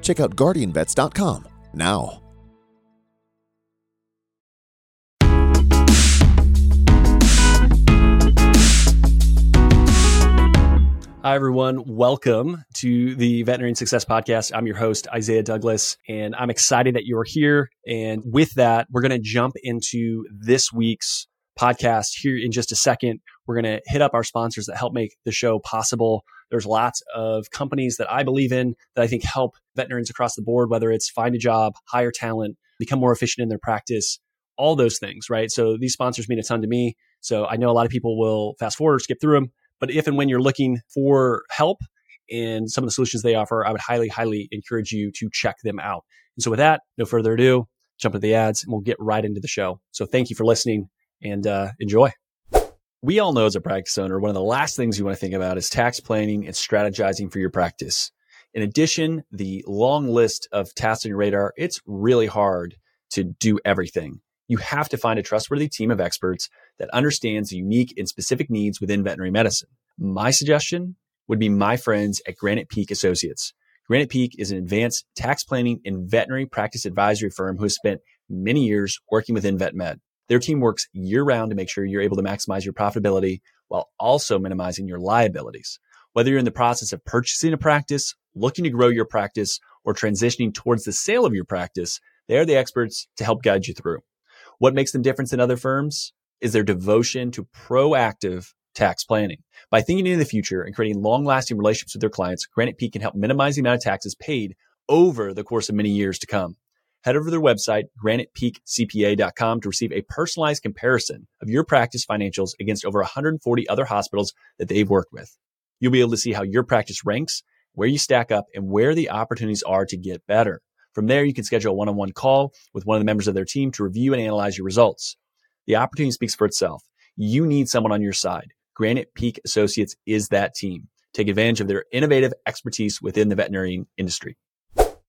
Check out GuardianVets.com now. Hi, everyone. Welcome to the Veterinary Success Podcast. I'm your host, Isaiah Douglas, and I'm excited that you're here. And with that, we're going to jump into this week's podcast here in just a second. We're going to hit up our sponsors that help make the show possible. There's lots of companies that I believe in that I think help veterans across the board, whether it's find a job, hire talent, become more efficient in their practice, all those things, right? So these sponsors mean a ton to me. So I know a lot of people will fast forward or skip through them, but if and when you're looking for help and some of the solutions they offer, I would highly, highly encourage you to check them out. And so with that, no further ado, jump into the ads and we'll get right into the show. So thank you for listening and enjoy. We all know as a practice owner, one of the last things you want to think about is tax planning and strategizing for your practice. In addition, the long list of tasks on your radar, it's really hard to do everything. You have to find a trustworthy team of experts that understands the unique and specific needs within veterinary medicine. My suggestion would be my friends at Granite Peak Associates. Granite Peak is an advanced tax planning and veterinary practice advisory firm who has spent many years working within vet med. Their team works year-round to make sure you're able to maximize your profitability while also minimizing your liabilities. Whether you're in the process of purchasing a practice, looking to grow your practice, or transitioning towards the sale of your practice, they are the experts to help guide you through. What makes them different than other firms is their devotion to proactive tax planning. By thinking into the future and creating long-lasting relationships with their clients, Granite Peak can help minimize the amount of taxes paid over the course of many years to come. Head over to their website, GranitePeakCPA.com, to receive a personalized comparison of your practice financials against over 140 other hospitals that they've worked with. You'll be able to see how your practice ranks, where you stack up, and where the opportunities are to get better. From there, you can schedule a one-on-one call with one of the members of their team to review and analyze your results. The opportunity speaks for itself. You need someone on your side. Granite Peak Associates is that team. Take advantage of their innovative expertise within the veterinary industry.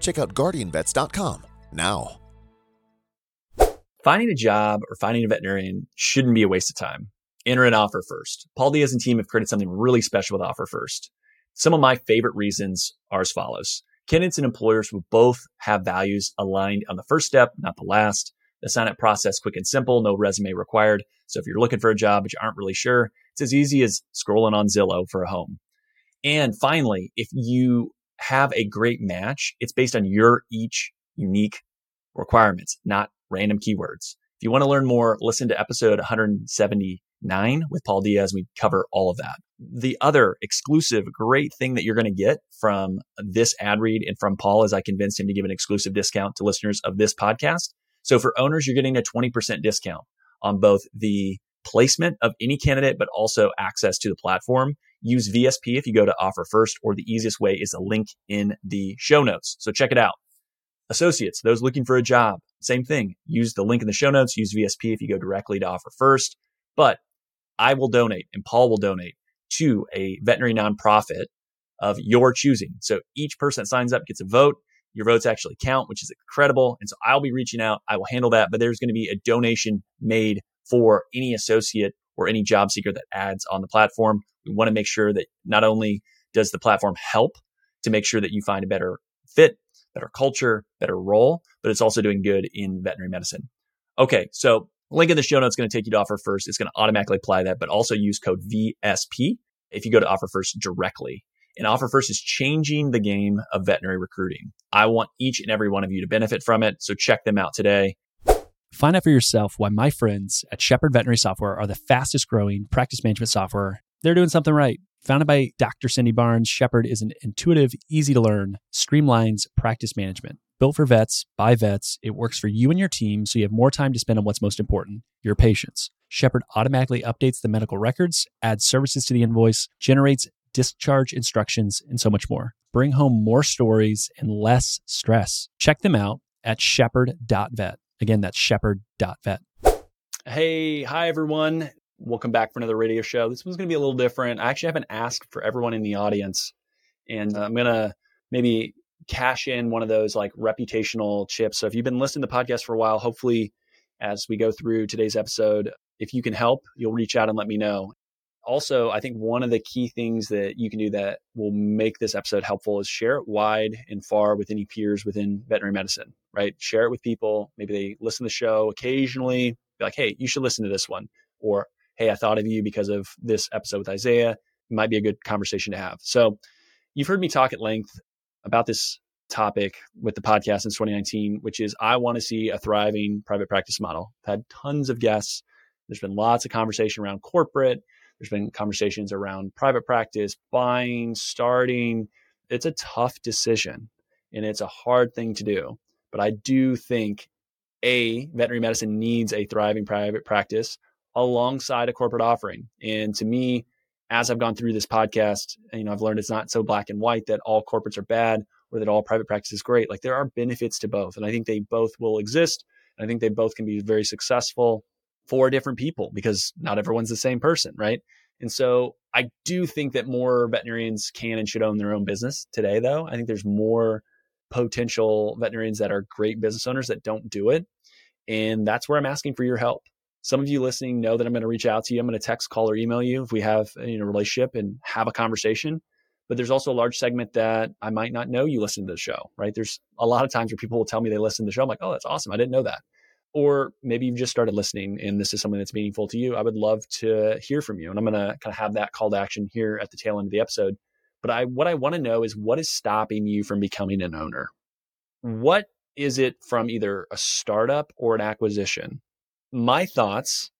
Check out GuardianVets.com now. Finding a job or finding a veterinarian shouldn't be a waste of time. Enter an OfferFirst. Paul Diaz and team have created something really special with OfferFirst. Some of my favorite reasons are as follows. Candidates and employers will both have values aligned on the first step, not the last. The sign-up process, quick and simple, no resume required. So if you're looking for a job but you aren't really sure, it's as easy as scrolling on Zillow for a home. And finally, if you have a great match, it's based on your each unique requirements, not random keywords. If you want to learn more, listen to episode 179 with Paul Diaz. We cover all of that. The other exclusive great thing that you're going to get from this ad read and from Paul is I convinced him to give an exclusive discount to listeners of this podcast. So for owners, you're getting a 20% discount on both the placement of any candidate, but also access to the platform. Use VSP if you go to OfferFirst, or the easiest way is a link in the show notes. So check it out. Associates, those looking for a job, same thing. Use the link in the show notes. Use VSP if you go directly to OfferFirst. But I will donate and Paul will donate to a veterinary nonprofit of your choosing. So each person that signs up gets a vote. Your votes actually count, which is incredible. And so I'll be reaching out. I will handle that. But there's going to be a donation made for any associate or any job seeker that adds on the platform. We want to make sure that not only does the platform help to make sure that you find a better fit, better culture, better role, but it's also doing good in veterinary medicine. Okay, so link in the show notes is going to take you to OfferFirst. It's going to automatically apply that, but also use code VSP if you go to OfferFirst directly. And OfferFirst is changing the game of veterinary recruiting. I want each and every one of you to benefit from it. So check them out today. Find out for yourself why my friends at Shepherd Veterinary Software are the fastest growing practice management software. They're doing something right. Founded by Dr. Cindy Barnes, Shepherd is an intuitive, easy to learn, streamlines practice management. Built for vets, by vets, it works for you and your team so you have more time to spend on what's most important, your patients. Shepherd automatically updates the medical records, adds services to the invoice, generates discharge instructions, and so much more. Bring home more stories and less stress. Check them out at shepherd.vet. Again, that's shepherd.vet. Hey, hi everyone. Welcome back for another radio show. This one's going to be a little different. I actually haven't asked for everyone in the audience, and I'm going to maybe cash in one of those like reputational chips. So if you've been listening to the podcast for a while, hopefully as we go through today's episode, if you can help, you'll reach out and let me know. Also, I think one of the key things that you can do that will make this episode helpful is share it wide and far with any peers within veterinary medicine, right? Share it with people. Maybe they listen to the show occasionally, be like, hey, you should listen to this one. Or, hey, I thought of you because of this episode with Isaiah. It might be a good conversation to have. So you've heard me talk at length about this topic with the podcast since 2019, which is I want to see a thriving private practice model. I've had tons of guests. There's been lots of conversation around corporate. There's been conversations around private practice, buying, starting. It's a tough decision and it's a hard thing to do. But I do think, A, veterinary medicine needs a thriving private practice alongside a corporate offering. And to me, as I've gone through this podcast, I've learned it's not so black and white that all corporates are bad or that all private practice is great. Like there are benefits to both. And I think they both will exist. And I think they both can be very successful for different people because not everyone's the same person, right? And so I do think that more veterinarians can and should own their own business today, though. I think there's more potential veterinarians that are great business owners that don't do it. And that's where I'm asking for your help. Some of you listening know that I'm going to reach out to you. I'm going to text, call, or email you if we have a relationship and have a conversation. But there's also a large segment that I might not know you listen to the show, right? There's a lot of times where people will tell me they listen to the show. I'm like, oh, that's awesome. I didn't know that. Or maybe you've just started listening and this is something that's meaningful to you. I would love to hear from you. And I'm going to kind of have that call to action here at the tail end of the episode. But what I want to know is what is stopping you from becoming an owner? What is it from either a startup or an acquisition? My thoughts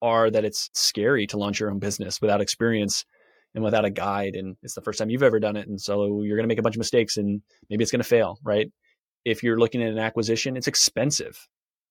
are that it's scary to launch your own business without experience and without a guide. And it's the first time you've ever done it. And so you're going to make a bunch of mistakes and maybe it's going to fail, right? If you're looking at an acquisition, it's expensive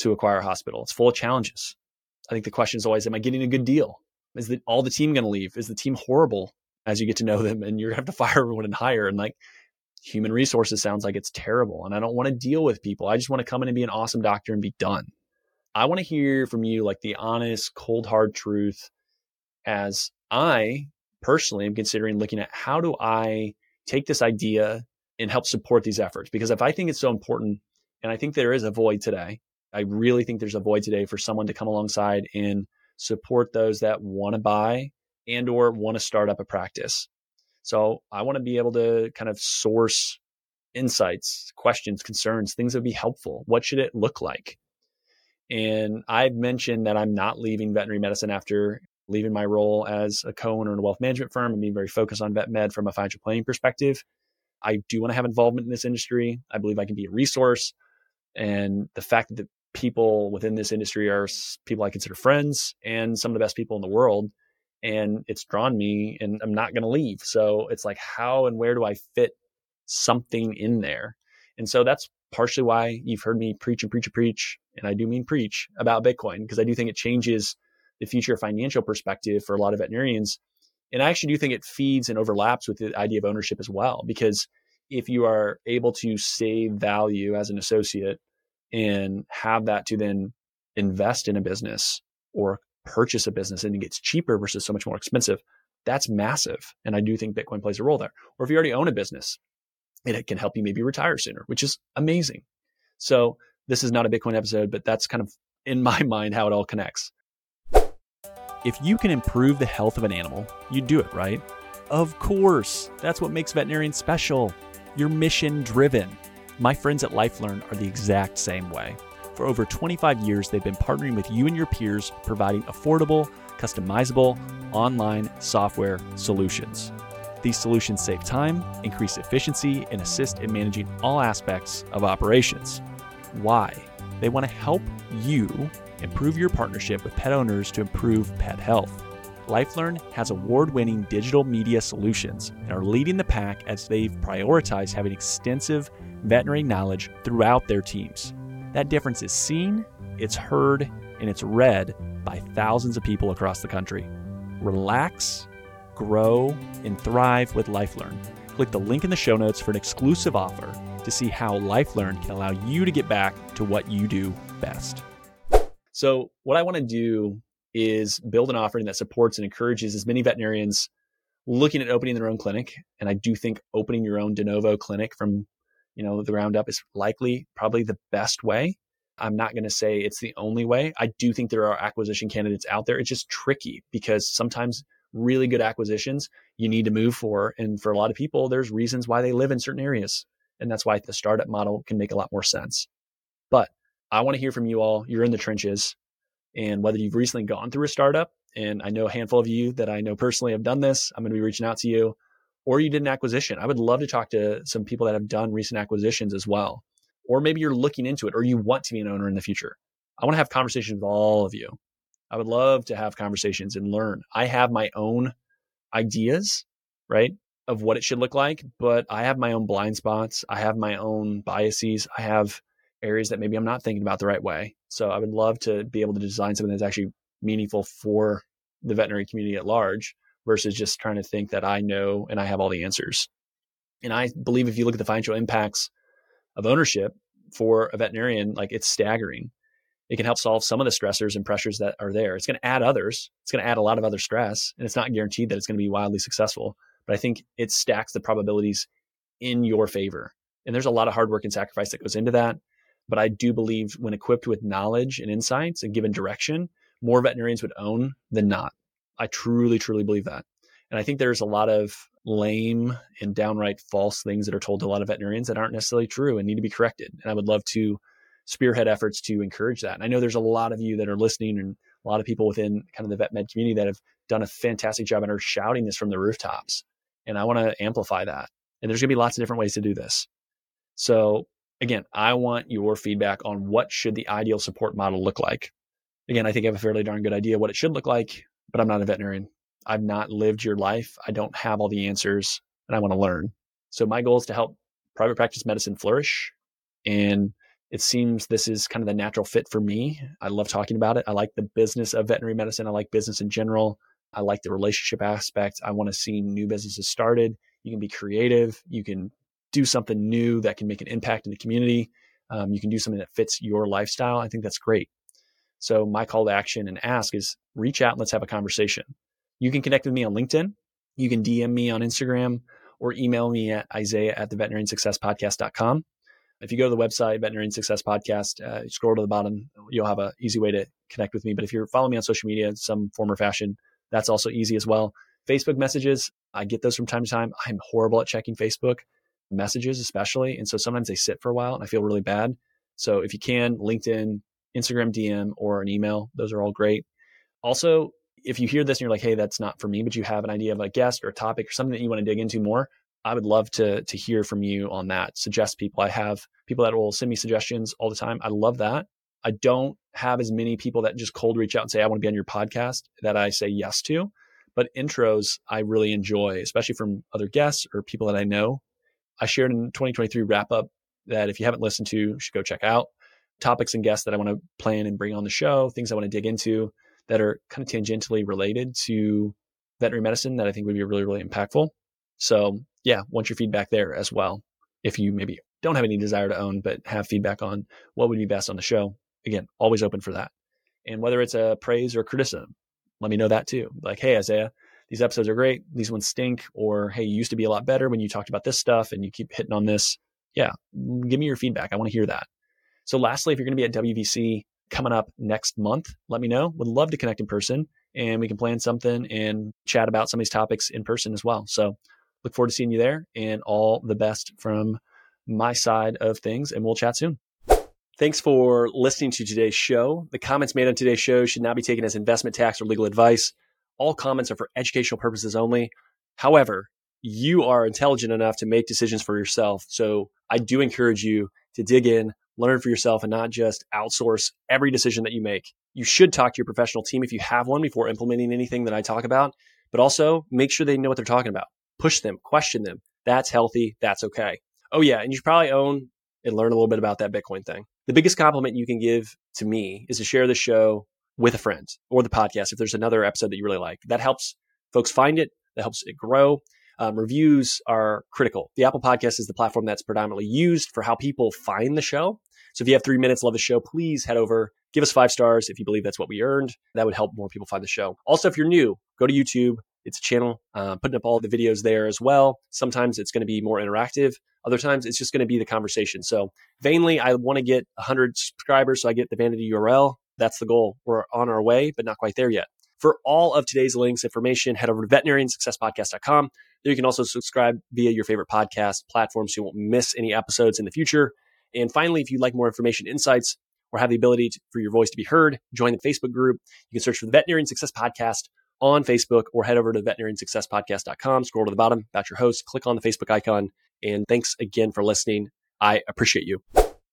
to acquire a hospital. It's full of challenges. I think the question is always, am I getting a good deal? Is all the team going to leave? Is the team horrible as you get to know them and you're going to have to fire everyone and hire? And like human resources sounds like it's terrible. And I don't want to deal with people. I just want to come in and be an awesome doctor and be done. I want to hear from you like the honest, cold, hard truth as I personally am considering looking at how do I take this idea and help support these efforts? Because if I think it's so important, and I think there is a void today, I really think there's a void today for someone to come alongside and support those that want to buy and or want to start up a practice. So I want to be able to kind of source insights, questions, concerns, things that would be helpful. What should it look like? And I've mentioned that I'm not leaving veterinary medicine after leaving my role as a co-owner in a wealth management firm and being very focused on vet med from a financial planning perspective. I do want to have involvement in this industry. I believe I can be a resource. And the fact that the people within this industry are people I consider friends and some of the best people in the world. And it's drawn me and I'm not going to leave. So it's like, how and where do I fit something in there? And so that's partially why you've heard me preach and preach and preach, and I do mean preach about Bitcoin, because I do think it changes the future financial perspective for a lot of veterinarians. And I actually do think it feeds and overlaps with the idea of ownership as well, because if you are able to save value as an associate and have that to then invest in a business or purchase a business and it gets cheaper versus so much more expensive, that's massive. And I do think Bitcoin plays a role there. Or if you already own a business, and it can help you maybe retire sooner, which is amazing. So this is not a Bitcoin episode, but that's kind of in my mind how it all connects. If you can improve the health of an animal, you do it, right? Of course. That's what makes veterinarians special. You're mission driven. My friends at LifeLearn are the exact same way. For over 25 years, they've been partnering with you and your peers, providing affordable, customizable, online software solutions. These solutions save time, increase efficiency, and assist in managing all aspects of operations. Why? They want to help you improve your partnership with pet owners to improve pet health. LifeLearn has award-winning digital media solutions and are leading the pack as they've prioritized having extensive veterinary knowledge throughout their teams. That difference is seen, it's heard, and it's read by thousands of people across the country. Relax, grow, and thrive with LifeLearn. Click the link in the show notes for an exclusive offer to see how LifeLearn can allow you to get back to what you do best. So what I want to do is build an offering that supports and encourages as many veterinarians looking at opening their own clinic. And I do think opening your own de novo clinic from, the ground up is likely probably the best way. I'm not going to say it's the only way. I do think there are acquisition candidates out there. It's just tricky because sometimes really good acquisitions you need to move for. And for a lot of people, there's reasons why they live in certain areas. And that's why the startup model can make a lot more sense. But I want to hear from you all. You're in the trenches. And whether you've recently gone through a startup, and I know a handful of you that I know personally have done this, I'm going to be reaching out to you, or you did an acquisition. I would love to talk to some people that have done recent acquisitions as well. Or maybe you're looking into it, or you want to be an owner in the future. I want to have conversations with all of you. I would love to have conversations and learn. I have my own ideas, right, of what it should look like, but I have my own blind spots. I have my own biases. I have areas that maybe I'm not thinking about the right way. So I would love to be able to design something that's actually meaningful for the veterinary community at large versus just trying to think that I know and I have all the answers. And I believe if you look at the financial impacts of ownership for a veterinarian, like it's staggering. It can help solve some of the stressors and pressures that are there. It's going to add others. It's going to add a lot of other stress, and it's not guaranteed that it's going to be wildly successful, but I think it stacks the probabilities in your favor. And there's a lot of hard work and sacrifice that goes into that. But I do believe when equipped with knowledge and insights and given direction, more veterinarians would own than not. I truly, truly believe that. And I think there's a lot of lame and downright false things that are told to a lot of veterinarians that aren't necessarily true and need to be corrected. And I would love to spearhead efforts to encourage that. And I know there's a lot of you that are listening and a lot of people within kind of the vet med community that have done a fantastic job and are shouting this from the rooftops. And I want to amplify that. And there's going to be lots of different ways to do this. So again, I want your feedback on what should the ideal support model look like. Again, I think I have a fairly darn good idea what it should look like, but I'm not a veterinarian. I've not lived your life. I don't have all the answers, and I want to learn. So my goal is to help private practice medicine flourish. And it seems this is kind of the natural fit for me. I love talking about it. I like the business of veterinary medicine. I like business in general. I like the relationship aspect. I want to see new businesses started. You can be creative. You can do something new that can make an impact in the community. You can do something that fits your lifestyle. I think that's great. So my call to action and ask is reach out and let's have a conversation. You can connect with me on LinkedIn. You can DM me on Instagram or email me at isaiah@theveterinariansuccesspodcast.com. If you go to the website, Veterinary Success Podcast, scroll to the bottom, you'll have an easy way to connect with me. But if you're following me on social media in some form or fashion, that's also easy as well. Facebook messages, I get those from time to time. I'm horrible at checking Facebook messages especially. And so sometimes they sit for a while and I feel really bad. So if you can, LinkedIn, Instagram DM, or an email, those are all great. Also, if you hear this and you're like, hey, that's not for me, but you have an idea of a guest or a topic or something that you want to dig into more, I would love to hear from you on that. Suggest people. I have people that will send me suggestions all the time. I love that. I don't have as many people that just cold reach out and say, I want to be on your podcast that I say yes to, but intros I really enjoy, especially from other guests or people that I know. I shared in 2023 wrap up that if you haven't listened to, you should go check out topics and guests that I want to plan and bring on the show, things I want to dig into that are kind of tangentially related to veterinary medicine that I think would be really, really impactful. So yeah, want your feedback there as well. If you maybe don't have any desire to own, but have feedback on what would be best on the show, again, always open for that. And whether it's a praise or criticism, let me know that too. Like, hey, Isaiah, these episodes are great. These ones stink. Or, hey, you used to be a lot better when you talked about this stuff and you keep hitting on this. Yeah, give me your feedback. I want to hear that. So lastly, if you're going to be at WVC coming up next month, let me know. Would love to connect in person and we can plan something and chat about some of these topics in person as well. So look forward to seeing you there and all the best from my side of things. And we'll chat soon. Thanks for listening to today's show. The comments made on today's show should not be taken as investment, tax, or legal advice. All comments are for educational purposes only. However, you are intelligent enough to make decisions for yourself. So I do encourage you to dig in, learn for yourself, and not just outsource every decision that you make. You should talk to your professional team if you have one before implementing anything that I talk about, but also make sure they know what they're talking about. Push them, question them. That's healthy. That's okay. Oh yeah. And you should probably own and learn a little bit about that Bitcoin thing. The biggest compliment you can give to me is to share the show with a friend or the podcast if there's another episode that you really like. That helps folks find it. That helps it grow. Reviews are critical. The Apple Podcast is the platform that's predominantly used for how people find the show. So if you have 3 minutes, love the show, please head over, give us 5 stars if you believe that's what we earned. That would help more people find the show. Also, if you're new, go to YouTube. It's a channel, putting up all the videos there as well. Sometimes it's going to be more interactive. Other times it's just going to be the conversation. So vainly, I want to get 100 subscribers so I get the vanity URL. That's the goal. We're on our way, but not quite there yet. For all of today's links information, head over to veterinarynsuccesspodcast.com. There you can also subscribe via your favorite podcast platform so you won't miss any episodes in the future. And finally, if you'd like more information, insights, or have the ability for your voice to be heard, join the Facebook group. You can search for the Veterinary Success Podcast on Facebook or head over to veterinarynsuccesspodcast.com, scroll to the bottom, about your host, click on the Facebook icon. And thanks again for listening. I appreciate you.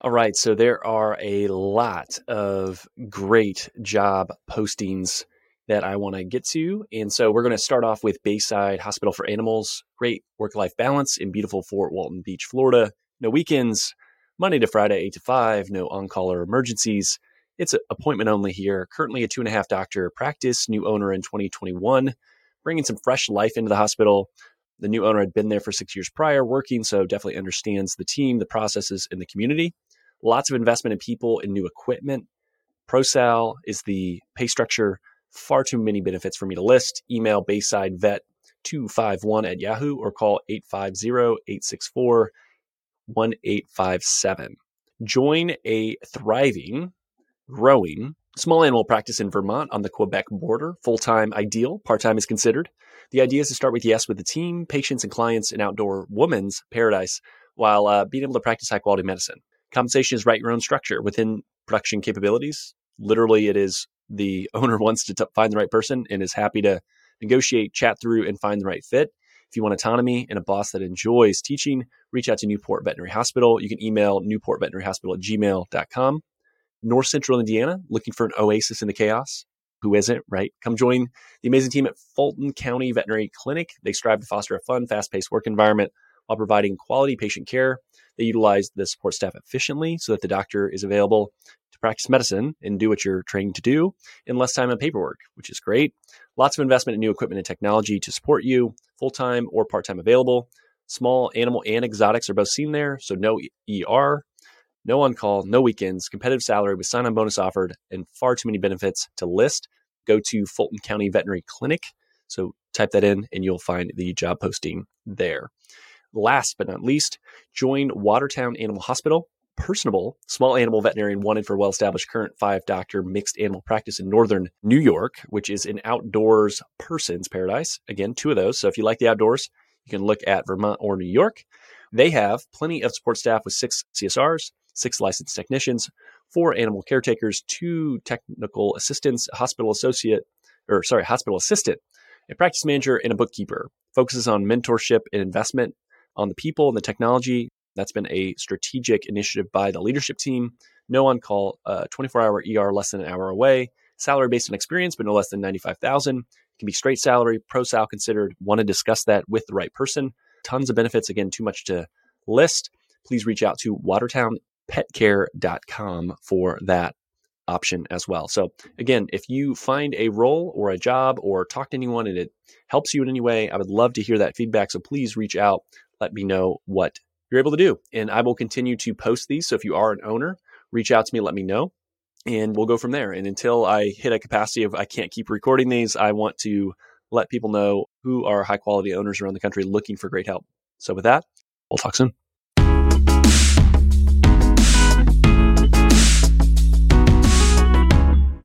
All right. So there are a lot of great job postings that I want to get to. And so we're going to start off with Bayside Hospital for Animals. Great work-life balance in beautiful Fort Walton Beach, Florida. No weekends, Monday to Friday, 8 to 5, no on-call or emergencies. It's appointment only here. Currently a 2.5 doctor practice, new owner in 2021, bringing some fresh life into the hospital. The new owner had been there for 6 years prior working, so definitely understands the team, the processes, and the community. Lots of investment in people and new equipment. ProSal is the pay structure. Far too many benefits for me to list. Email BaysideVet251@yahoo.com or call 850-864-1857. Join a thriving, growing small animal practice in Vermont on the Quebec border. Full-time ideal, part-time is considered. The idea is to start with yes with the team, patients and clients, and outdoor woman's paradise while being able to practice high-quality medicine. Compensation is write your own structure within production capabilities. Literally, it is the owner wants to find the right person and is happy to negotiate, chat through, and find the right fit. If you want autonomy and a boss that enjoys teaching, reach out to Newport Veterinary Hospital. You can email newportveterinaryhospital@gmail.com. North Central Indiana, looking for an oasis in the chaos. Who isn't, right? Come join the amazing team at Fulton County Veterinary Clinic. They strive to foster a fun, fast-paced work environment while providing quality patient care. They utilize the support staff efficiently so that the doctor is available to practice medicine and do what you're trained to do in less time on paperwork, which is great. Lots of investment in new equipment and technology to support you, full-time or part-time available. Small animal and exotics are both seen there, so no ER, no on-call, no weekends, competitive salary with sign-on bonus offered, and far too many benefits to list. Go to Fulton County Veterinary Clinic. So type that in and you'll find the job posting there. Last but not least, join Watertown Animal Hospital. Personable, small animal veterinarian wanted for well-established current 5-doctor mixed animal practice in northern New York, which is an outdoors person's paradise. Again, 2 of those. So if you like the outdoors, you can look at Vermont or New York. They have plenty of support staff with 6 CSRs, 6 licensed technicians, 4 animal caretakers, 2 technical assistants, hospital assistant, a practice manager, and a bookkeeper. Focuses on mentorship and investment on the people and the technology. That's been a strategic initiative by the leadership team. No on-call, 24-hour ER less than an hour away. Salary based on experience, but no less than $95,000. It can be straight salary, pro-sal considered. Want to discuss that with the right person. Tons of benefits. Again, too much to list. Please reach out to WatertownPetcare.com for that option as well. So again, if you find a role or a job or talk to anyone and it helps you in any way, I would love to hear that feedback. So please reach out. Let me know what you're able to do. And I will continue to post these. So if you are an owner, reach out to me, let me know, and we'll go from there. And until I hit a capacity of I can't keep recording these, I want to let people know who are high quality owners around the country looking for great help. So with that, we'll talk soon.